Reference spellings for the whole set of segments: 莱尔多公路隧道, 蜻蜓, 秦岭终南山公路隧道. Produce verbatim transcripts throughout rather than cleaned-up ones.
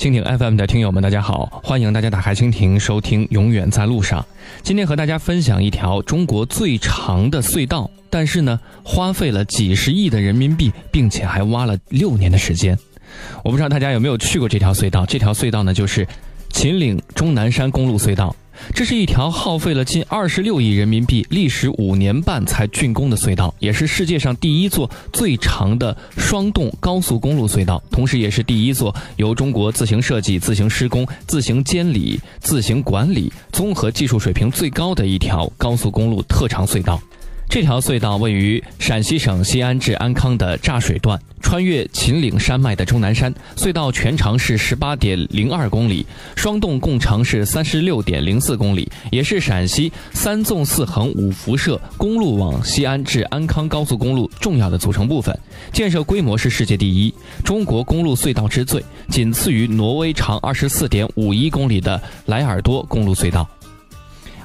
蜻蜓 F M 的听友们大家好，欢迎大家打开蜻蜓收听永远在路上。今天和大家分享一条中国最长的隧道，但是呢花费了几十亿的人民币，并且还挖了六年的时间。我不知道大家有没有去过这条隧道，这条隧道呢就是秦岭终南山公路隧道。这是一条耗费了近二十六亿人民币、历时五年半才竣工的隧道，也是世界上第一座最长的双洞高速公路隧道，同时也是第一座由中国自行设计、自行施工、自行监理、自行管理综合技术水平最高的一条高速公路特长隧道。这条隧道位于陕西省西安至安康的柞水段，穿越秦岭山脉的终南山。隧道全长是 十八点零二 公里，双洞共长是 三十六点零四 公里，也是陕西三纵四横五辐射公路网西安至安康高速公路重要的组成部分。建设规模是世界第一，中国公路隧道之最，仅次于挪威长 二十四点五一 公里的莱尔多公路隧道。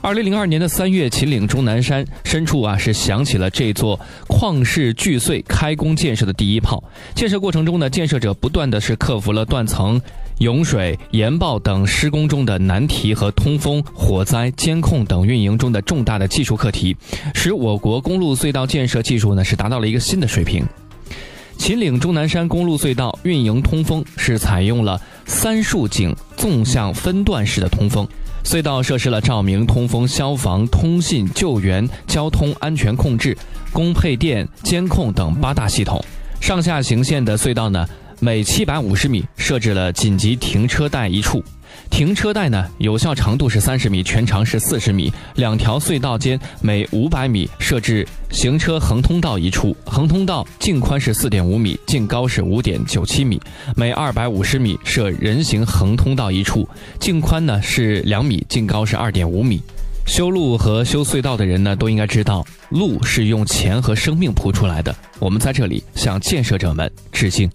二零零二年的三月，秦岭终南山深处啊是响起了这座旷世巨隧开工建设的第一炮。建设过程中呢，建设者不断的是克服了断层、涌水、盐爆等施工中的难题和通风、火灾、监控等运营中的重大的技术课题，使我国公路隧道建设技术呢是达到了一个新的水平。秦岭终南山公路隧道运营通风是采用了三竖井纵向分段式的通风。隧道设施了照明、通风、消防、通信、救援、交通安全控制、供配电、监控等八大系统。上下行线的隧道呢，每七百五十米设置了紧急停车带一处。停车带呢，有效长度是三十米，全长是四十米。两条隧道间每五百米设置行车横通道一处，横通道净宽是 四点五米，净高是 五点九七米。每二百五十米设人行横通道一处，净宽呢是两米，净高是 二点五米。修路和修隧道的人呢，都应该知道，路是用钱和生命铺出来的。我们在这里向建设者们致敬。